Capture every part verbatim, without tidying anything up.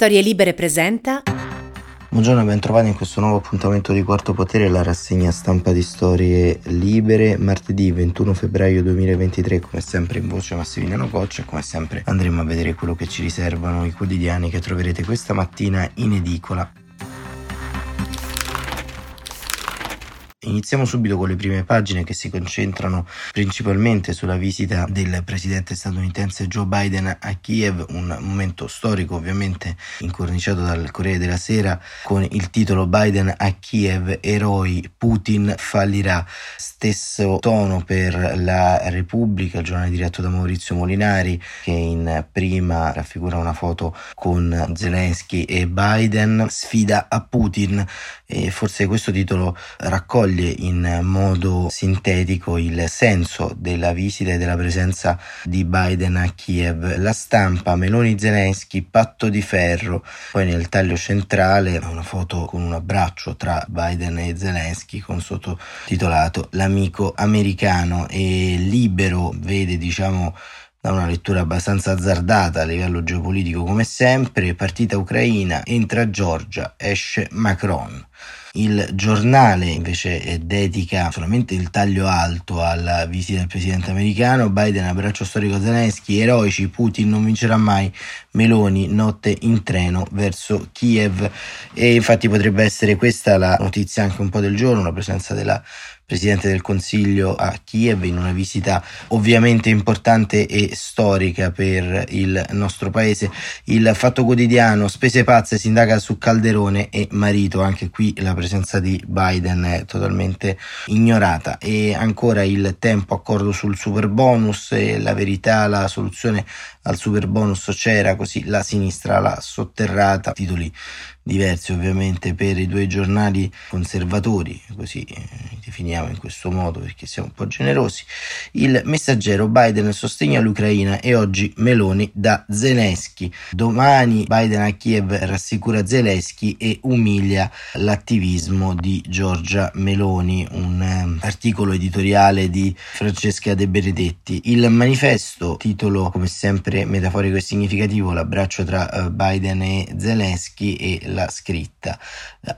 Storie Libere presenta. Buongiorno e ben trovati in questo nuovo appuntamento di Quarto Potere, la rassegna stampa di Storie Libere, martedì ventuno febbraio duemilaventitré, come sempre in voce Massimiliano Coccia, e come sempre andremo a vedere quello che ci riservano i quotidiani che troverete questa mattina in edicola. Iniziamo subito con le prime pagine che si concentrano principalmente sulla visita del presidente statunitense Joe Biden a Kyiv, un momento storico ovviamente incorniciato dal Corriere della Sera con il titolo Biden a Kyiv, eroi, Putin fallirà. Stesso tono per la Repubblica, il giornale diretto da Maurizio Molinari, che in prima raffigura una foto con Zelensky e Biden, sfida a Putin, e forse questo titolo raccoglie in modo sintetico il senso della visita e della presenza di Biden a Kyiv. La stampa, Meloni Zelensky, patto di ferro, poi nel taglio centrale una foto con un abbraccio tra Biden e Zelensky con sottotitolato l'amico americano, e Libero vede diciamo da una lettura abbastanza azzardata a livello geopolitico come sempre, partita Ucraina, entra Giorgia, esce Macron. Il giornale invece dedica solamente il taglio alto alla visita del presidente americano. Biden, abbraccio storico a Zelensky, eroici, Putin non vincerà mai, Meloni notte in treno verso Kiev. E infatti potrebbe essere questa la notizia anche un po' del giorno, la presenza della Presidente del Consiglio a Kiev in una visita ovviamente importante e storica per il nostro paese. Il Fatto Quotidiano, spese pazze, sindaca su Calderone e marito, anche qui la presenza di Biden è totalmente ignorata. E ancora Il Tempo, accordo sul Superbonus, e La Verità, la soluzione al Superbonus c'era, così la sinistra l'ha sotterrata, titoli diversi ovviamente per i due giornali conservatori, così li definiamo in questo modo perché siamo un po' generosi. Il Messaggero, Biden sostegna l'Ucraina e oggi Meloni da Zelensky, domani Biden a Kiev rassicura Zelensky e umilia l'attivismo di Giorgia Meloni, un articolo editoriale di Francesca De Benedetti. Il Manifesto, titolo come sempre metaforico e significativo, l'abbraccio tra Biden e Zelensky e la La scritta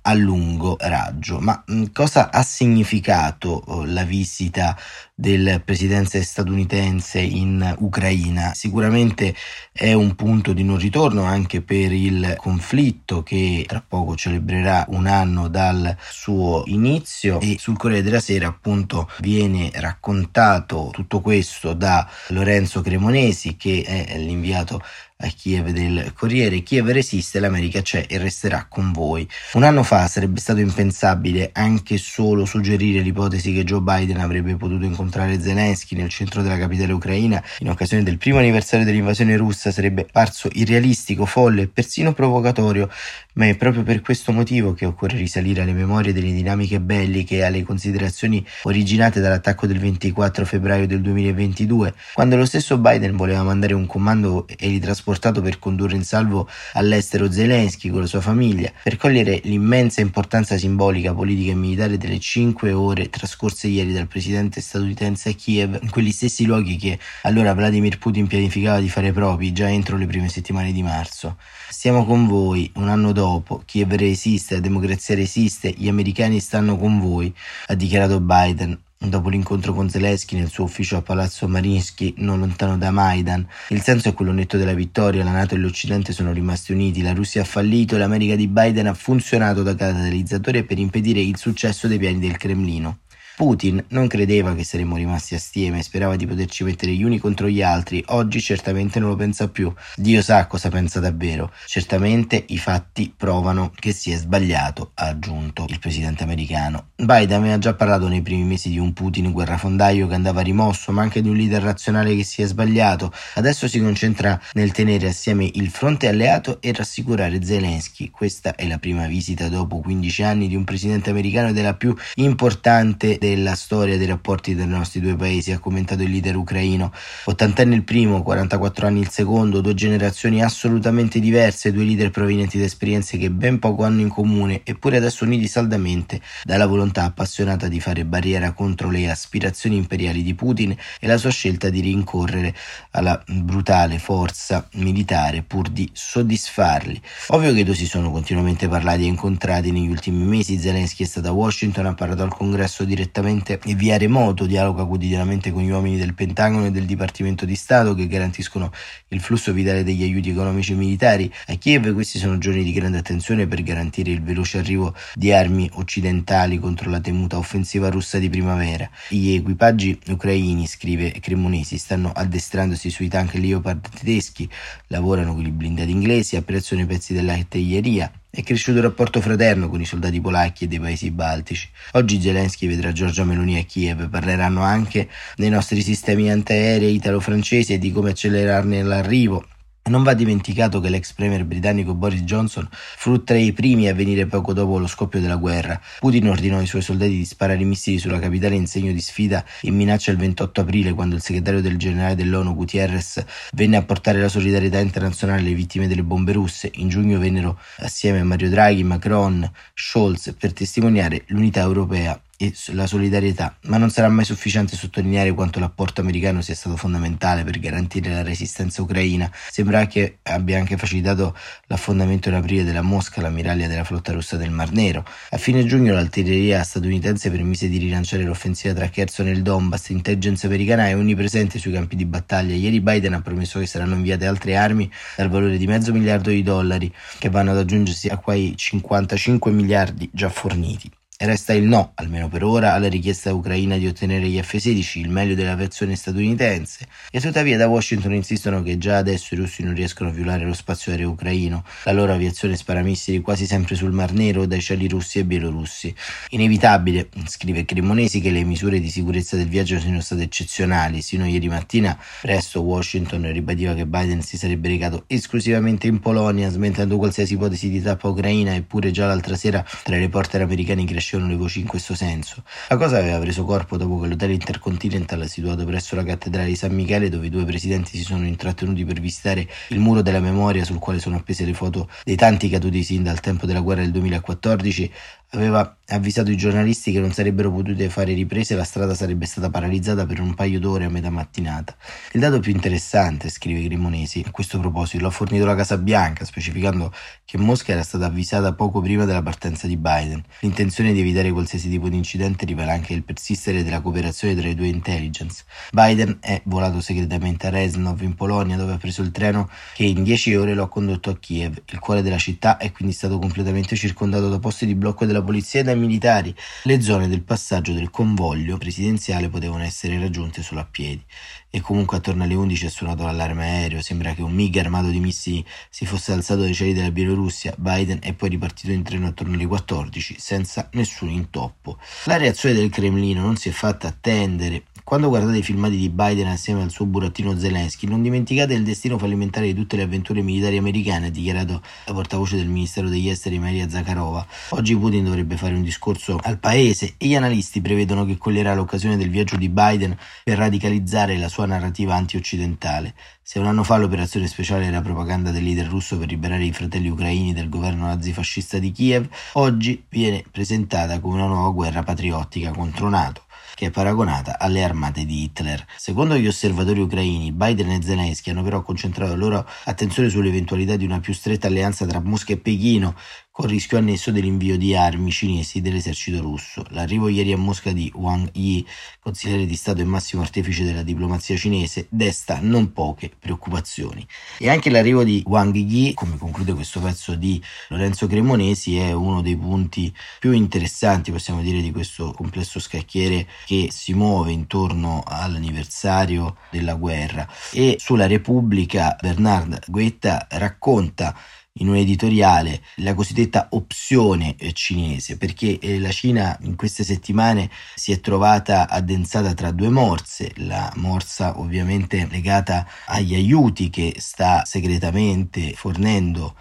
a lungo raggio. Ma cosa ha significato la visita del presidente statunitense in Ucraina? Sicuramente è un punto di non ritorno anche per il conflitto che tra poco celebrerà un anno dal suo inizio, e sul Corriere della Sera appunto viene raccontato tutto questo da Lorenzo Cremonesi, che è l'inviato a Kiev del Corriere. Kiev resiste, l'America c'è e resterà con voi. Un anno fa sarebbe stato impensabile anche solo suggerire l'ipotesi che Joe Biden avrebbe potuto incontrare incontrare Zelensky nel centro della capitale ucraina in occasione del primo anniversario dell'invasione russa. Sarebbe parso irrealistico, folle e persino provocatorio, ma è proprio per questo motivo che occorre risalire alle memorie delle dinamiche belliche e alle considerazioni originate dall'attacco del ventiquattro febbraio del duemilaventidue, quando lo stesso Biden voleva mandare un comando elitrasportato per condurre in salvo all'estero Zelensky con la sua famiglia, per cogliere l'immensa importanza simbolica, politica e militare delle cinque ore trascorse ieri dal presidente statunitense a Kiev, in quegli stessi luoghi che allora Vladimir Putin pianificava di fare propri già entro le prime settimane di marzo. Siamo con voi, un anno dopo, Kiev resiste, la democrazia resiste, gli americani stanno con voi, ha dichiarato Biden dopo l'incontro con Zelensky nel suo ufficio a Palazzo Mariinsky, non lontano da Maidan. Il senso è quello netto della vittoria, la NATO e l'Occidente sono rimasti uniti, la Russia ha fallito, l'America di Biden ha funzionato da catalizzatore per impedire il successo dei piani del Cremlino. Putin non credeva che saremmo rimasti assieme, sperava di poterci mettere gli uni contro gli altri, oggi certamente non lo pensa più, Dio sa cosa pensa davvero, certamente i fatti provano che si è sbagliato, ha aggiunto il presidente americano. Biden aveva già parlato nei primi mesi di un Putin guerrafondaio che andava rimosso, ma anche di un leader razionale che si è sbagliato, adesso si concentra nel tenere assieme il fronte alleato e rassicurare Zelensky. Questa è la prima visita dopo quindici anni di un presidente americano ed è la più importante della storia dei rapporti tra i nostri due paesi, ha commentato il leader ucraino. ottantenne il primo, quarantaquattro anni il secondo, due generazioni assolutamente diverse, due leader provenienti da esperienze che ben poco hanno in comune, eppure adesso uniti saldamente dalla volontà appassionata di fare barriera contro le aspirazioni imperiali di Putin e la sua scelta di rincorrere alla brutale forza militare pur di soddisfarli. Ovvio che i due si sono continuamente parlati e incontrati negli ultimi mesi. Zelensky è stato a Washington, ha parlato al congresso direttamente e via remoto, dialoga quotidianamente con gli uomini del Pentagono e del Dipartimento di Stato che garantiscono il flusso vitale degli aiuti economici e militari. A Kiev questi sono giorni di grande attenzione per garantire il veloce arrivo di armi occidentali contro la temuta offensiva russa di primavera. Gli equipaggi ucraini, scrive Cremonesi, stanno addestrandosi sui tank Leopard tedeschi, lavorano con i blindati inglesi, apprezzano i pezzi dell'artiglieria. È cresciuto il rapporto fraterno con i soldati polacchi e dei paesi baltici. Oggi Zelensky vedrà Giorgia Meloni a Kiev, parleranno anche dei nostri sistemi antiaerei italo-francesi e di come accelerarne l'arrivo. Non va dimenticato che l'ex premier britannico Boris Johnson fu tra i primi a venire poco dopo lo scoppio della guerra. Putin ordinò ai suoi soldati di sparare missili sulla capitale in segno di sfida e minaccia il ventotto aprile, quando il segretario del generale dell'ONU Guterres venne a portare la solidarietà internazionale alle vittime delle bombe russe. In giugno vennero assieme Mario Draghi, Macron, Scholz per testimoniare l'unità europea e la solidarietà, ma non sarà mai sufficiente sottolineare quanto l'apporto americano sia stato fondamentale per garantire la resistenza ucraina. Sembra che abbia anche facilitato l'affondamento in aprile della Mosca, l'ammiraglia della flotta russa del Mar Nero. A fine giugno l'artiglieria statunitense permise di rilanciare l'offensiva tra Kherson e il Donbass. L'intelligence americana è onnipresente sui campi di battaglia. Ieri Biden ha promesso che saranno inviate altre armi dal valore di mezzo miliardo di dollari, che vanno ad aggiungersi a quei cinquantacinque miliardi già forniti. Resta il no, almeno per ora, alla richiesta ucraina di ottenere gli effe sedici, il meglio della versione statunitense, e tuttavia da Washington insistono che già adesso i russi non riescono a violare lo spazio aereo ucraino. La loro aviazione spara missili quasi sempre sul Mar Nero dai cieli russi e bielorussi. Inevitabile, scrive Cremonesi, che le misure di sicurezza del viaggio siano state eccezionali. Sino a ieri mattina presto Washington ribadiva che Biden si sarebbe recato esclusivamente in Polonia, smentendo qualsiasi ipotesi di tappa ucraina, eppure già l'altra sera tra i reporter americani crescevano le voci in questo senso. La cosa aveva preso corpo dopo che l'hotel Intercontinental, situato presso la cattedrale di San Michele, dove i due presidenti si sono intrattenuti per visitare il muro della memoria sul quale sono appese le foto dei tanti caduti sin dal tempo della guerra del duemilaquattordici, aveva avvisato i giornalisti che non sarebbero potute fare riprese e la strada sarebbe stata paralizzata per un paio d'ore a metà mattinata. Il dato più interessante, scrive Cremonesi, a questo proposito l'ha fornito la Casa Bianca, specificando che Mosca era stata avvisata poco prima della partenza di Biden. L'intenzione di evitare qualsiasi tipo di incidente rivela anche il persistere della cooperazione tra i due intelligence. Biden è volato segretamente a Reznov in Polonia, dove ha preso il treno che in dieci ore lo ha condotto a Kiev. Il cuore della città è quindi stato completamente circondato da posti di blocco della polizia e dai militari. Le zone del passaggio del convoglio presidenziale potevano essere raggiunte solo a piedi. E comunque attorno alle undici è suonato l'allarme aereo. Sembra che un MiG armato di missili si fosse alzato dai cieli della Bielorussia. Biden è poi ripartito in treno attorno alle quattordici senza nessun intoppo. La reazione del Cremlino non si è fatta attendere. Quando guardate i filmati di Biden assieme al suo burattino Zelensky, non dimenticate il destino fallimentare di tutte le avventure militari americane, ha dichiarato la portavoce del Ministero degli Esteri Maria Zakharova. Oggi Putin dovrebbe fare un discorso al paese e gli analisti prevedono che coglierà l'occasione del viaggio di Biden per radicalizzare la sua narrativa antioccidentale. Se un anno fa l'operazione speciale era propaganda del leader russo per liberare i fratelli ucraini dal governo nazifascista di Kiev, oggi viene presentata come una nuova guerra patriottica contro NATO, che è paragonata alle armate di Hitler. Secondo gli osservatori ucraini, Biden e Zelensky hanno però concentrato la loro attenzione sull'eventualità di una più stretta alleanza tra Mosca e Pechino, con rischio annesso dell'invio di armi cinesi dell'esercito russo. L'arrivo ieri a Mosca di Wang Yi, consigliere di Stato e massimo artefice della diplomazia cinese, desta non poche preoccupazioni. E anche l'arrivo di Wang Yi, come conclude questo pezzo di Lorenzo Cremonesi, è uno dei punti più interessanti, possiamo dire, di questo complesso scacchiere che si muove intorno all'anniversario della guerra. E sulla Repubblica Bernard Guetta racconta in un editoriale la cosiddetta opzione cinese, perché la Cina in queste settimane si è trovata addensata tra due morse: la morsa ovviamente legata agli aiuti che sta segretamente fornendo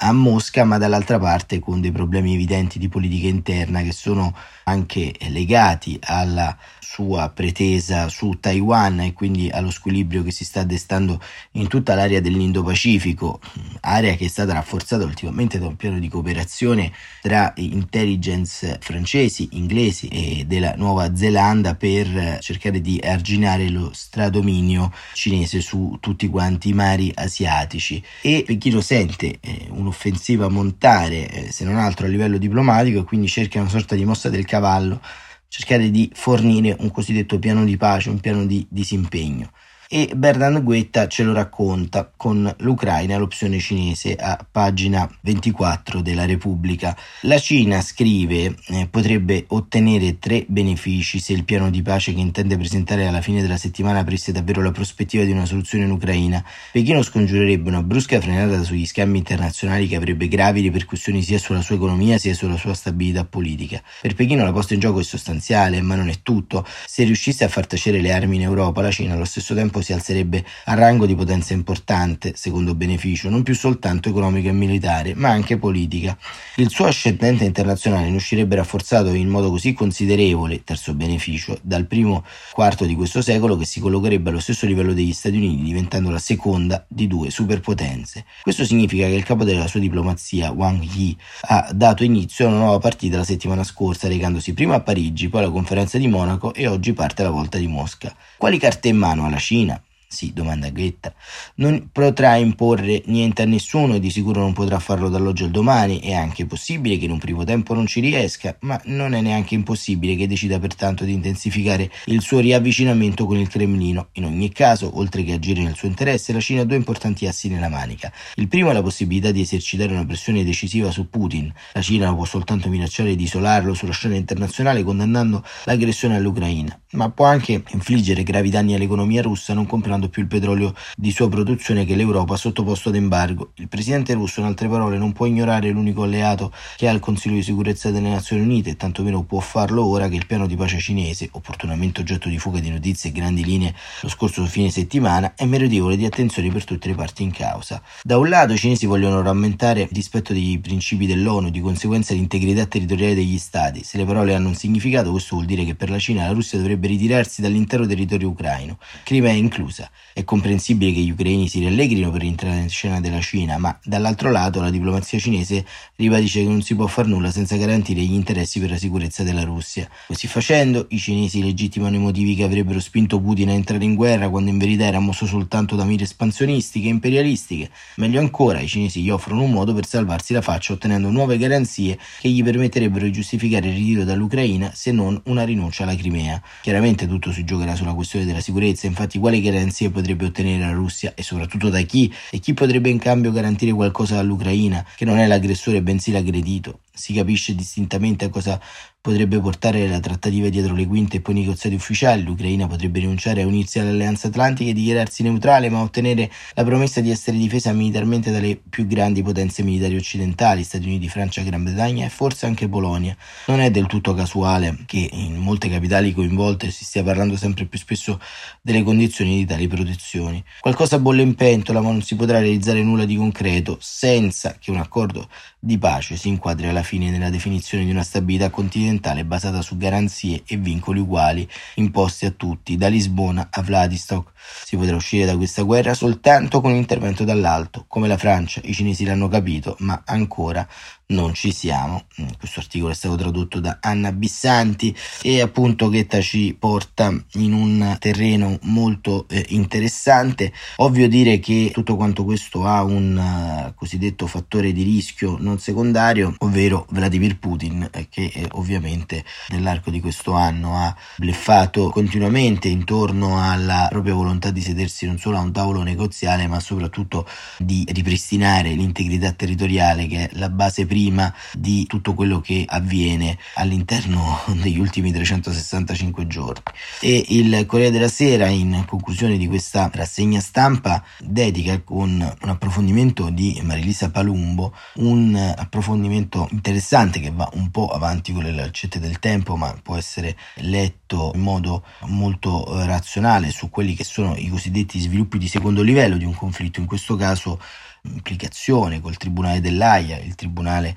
a Mosca, ma dall'altra parte con dei problemi evidenti di politica interna che sono anche legati alla sua pretesa su Taiwan e quindi allo squilibrio che si sta destando in tutta l'area dell'Indo-Pacifico, area che è stata rafforzata ultimamente da un piano di cooperazione tra intelligence francesi, inglesi e della Nuova Zelanda per cercare di arginare lo stradominio cinese su tutti quanti i mari asiatici. E Pechino sente eh, un Offensiva montare, se non altro a livello diplomatico, e quindi cerca una sorta di mossa del cavallo, cercare di fornire un cosiddetto piano di pace, un piano di disimpegno. E Bernard Guetta ce lo racconta con l'Ucraina, l'opzione cinese, a pagina ventiquattro della Repubblica. La Cina, scrive, eh, potrebbe ottenere tre benefici se il piano di pace che intende presentare alla fine della settimana aprisse davvero la prospettiva di una soluzione in Ucraina. Pechino scongiurerebbe una brusca frenata sugli scambi internazionali che avrebbe gravi ripercussioni sia sulla sua economia sia sulla sua stabilità politica. Per Pechino la posta in gioco è sostanziale, ma non è tutto. Se riuscisse a far tacere le armi in Europa, la Cina allo stesso tempo si alzerebbe a rango di potenza importante, secondo beneficio, non più soltanto economico e militare, ma anche politica. Il suo ascendente internazionale ne uscirebbe rafforzato in modo così considerevole, terzo beneficio, dal primo quarto di questo secolo che si collocherebbe allo stesso livello degli Stati Uniti, diventando la seconda di due superpotenze. Questo significa che il capo della sua diplomazia, Wang Yi, ha dato inizio a una nuova partita la settimana scorsa, recandosi prima a Parigi, poi alla conferenza di Monaco e oggi parte la volta di Mosca. Quali carte in mano alla Cina? Si domanda Guetta. Non potrà imporre niente a nessuno e di sicuro non potrà farlo dall'oggi al domani. È anche possibile che in un primo tempo non ci riesca, ma non è neanche impossibile che decida pertanto di intensificare il suo riavvicinamento con il Cremlino. In ogni caso, oltre che agire nel suo interesse, la Cina ha due importanti assi nella manica. Il primo è la possibilità di esercitare una pressione decisiva su Putin. La Cina può soltanto minacciare di isolarlo sulla scena internazionale condannando l'aggressione all'Ucraina, ma può anche infliggere gravi danni all'economia russa non comprando più il petrolio di sua produzione che l'Europa ha sottoposto ad embargo. Il presidente russo, in altre parole, non può ignorare l'unico alleato che ha il Consiglio di Sicurezza delle Nazioni Unite, e tantomeno può farlo ora che il piano di pace cinese, opportunamente oggetto di fuga di notizie e grandi linee lo scorso fine settimana, è meritevole di attenzione per tutte le parti in causa. Da un lato i cinesi vogliono rammentare il rispetto dei principi dell'ONU, di conseguenza l'integrità territoriale degli stati. Se le parole hanno un significato, questo vuol dire che per la Cina la Russia dovrebbe ritirarsi dall'intero territorio ucraino, Crimea inclusa. È comprensibile che gli ucraini si rallegrino per entrare in scena della Cina, ma dall'altro lato la diplomazia cinese ribadisce che non si può far nulla senza garantire gli interessi per la sicurezza della Russia. Così facendo, i cinesi legittimano i motivi che avrebbero spinto Putin a entrare in guerra, quando in verità era mosso soltanto da mire espansionistiche e imperialistiche. Meglio ancora, i cinesi gli offrono un modo per salvarsi la faccia, ottenendo nuove garanzie che gli permetterebbero di giustificare il ritiro dall'Ucraina, se non una rinuncia alla Crimea. Chiaramente tutto si giocherà sulla questione della sicurezza, infatti quale garanzie potrebbe ottenere la Russia e soprattutto da chi, e chi potrebbe in cambio garantire qualcosa all'Ucraina, che non è l'aggressore bensì l'aggredito. Si capisce distintamente a cosa potrebbe portare la trattativa dietro le quinte e poi negoziati ufficiali. L'Ucraina potrebbe rinunciare a unirsi all'Alleanza Atlantica e dichiararsi neutrale, ma ottenere la promessa di essere difesa militarmente dalle più grandi potenze militari occidentali, Stati Uniti, Francia, Gran Bretagna e forse anche Polonia. Non è del tutto casuale che in molte capitali coinvolte si stia parlando sempre più spesso delle condizioni di tali protezioni. Qualcosa bolle in pentola, ma non si potrà realizzare nulla di concreto senza che un accordo di pace si inquadri alla fine nella definizione di una stabilità continentale basata su garanzie e vincoli uguali imposti a tutti, da Lisbona a Vladivostok. Si potrà uscire da questa guerra soltanto con un intervento dall'alto, come la Francia. I cinesi l'hanno capito, ma ancora non ci siamo. Questo articolo è stato tradotto da Anna Bissanti e appunto Guetta ci porta in un terreno molto eh, interessante. Ovvio dire che tutto quanto questo ha un uh, cosiddetto fattore di rischio non secondario, ovvero Vladimir Putin, eh, che eh, ovviamente nell'arco di questo anno ha bleffato continuamente intorno alla propria volontà di sedersi non solo a un tavolo negoziale, ma soprattutto di ripristinare l'integrità territoriale, che è la base prima prima di tutto quello che avviene all'interno degli ultimi trecentosessantacinque giorni. E il Corriere della Sera, in conclusione di questa rassegna stampa, dedica con un approfondimento di Marilisa Palumbo, un approfondimento interessante che va un po' avanti con le lancette del tempo, ma può essere letto in modo molto razionale, su quelli che sono i cosiddetti sviluppi di secondo livello di un conflitto, in questo caso implicazione col Tribunale dell'Aia, il Tribunale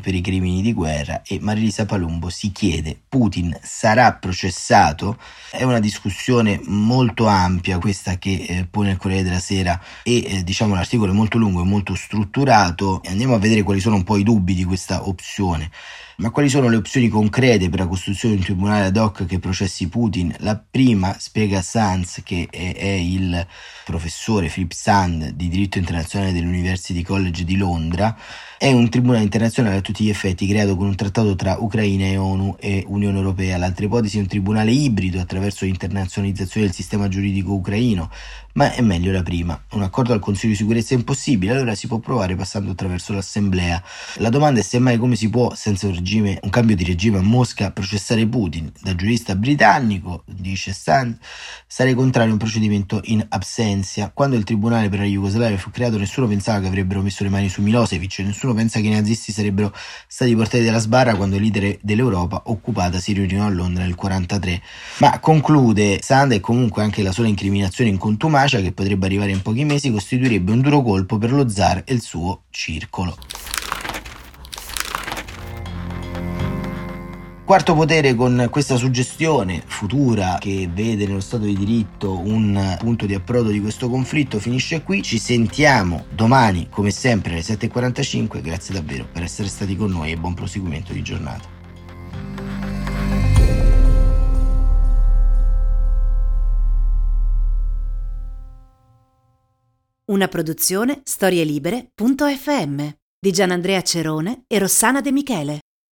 per i crimini di guerra, e Marilisa Palumbo si chiede: Putin sarà processato? È una discussione molto ampia questa che eh, pone il Corriere della Sera, e eh, diciamo l'articolo è molto lungo e molto strutturato. Andiamo a vedere quali sono un po' i dubbi di questa opzione. Ma quali sono le opzioni concrete per la costruzione di un tribunale ad hoc che processi Putin? La prima, spiega Sands, che è, è il professore Philippe Sands di diritto internazionale dell'University College di Londra, è un tribunale internazionale a tutti gli effetti creato con un trattato tra Ucraina e ONU e Unione Europea. L'altra ipotesi è un tribunale ibrido attraverso l'internazionalizzazione del sistema giuridico ucraino, ma è meglio la prima. Un accordo al Consiglio di Sicurezza è impossibile, allora si può provare passando attraverso l'Assemblea. La domanda è semmai come si può, senza un regime, un cambio di regime a Mosca, processare Putin. Da giurista britannico, dice Sands, sarei contrario a un procedimento in absentia. Quando il tribunale per la Jugoslavia fu creato nessuno pensava che avrebbero messo le mani su Milosevic, nessuno pensa che i nazisti sarebbero stati portati dalla sbarra quando il leader dell'Europa occupata si riunirono a Londra nel millenovecentoquarantatré. Ma conclude Sands, e comunque anche la sola incriminazione in contumacia, che potrebbe arrivare in pochi mesi, costituirebbe un duro colpo per lo zar e il suo circolo. Quarto Potere, con questa suggestione futura che vede nello Stato di diritto un punto di approdo di questo conflitto, finisce qui. Ci sentiamo domani come sempre alle sette e quarantacinque. Grazie davvero per essere stati con noi e buon proseguimento di giornata. Una produzione storielibere punto effe emme di Gianandrea Cerone e Rossana De Michele.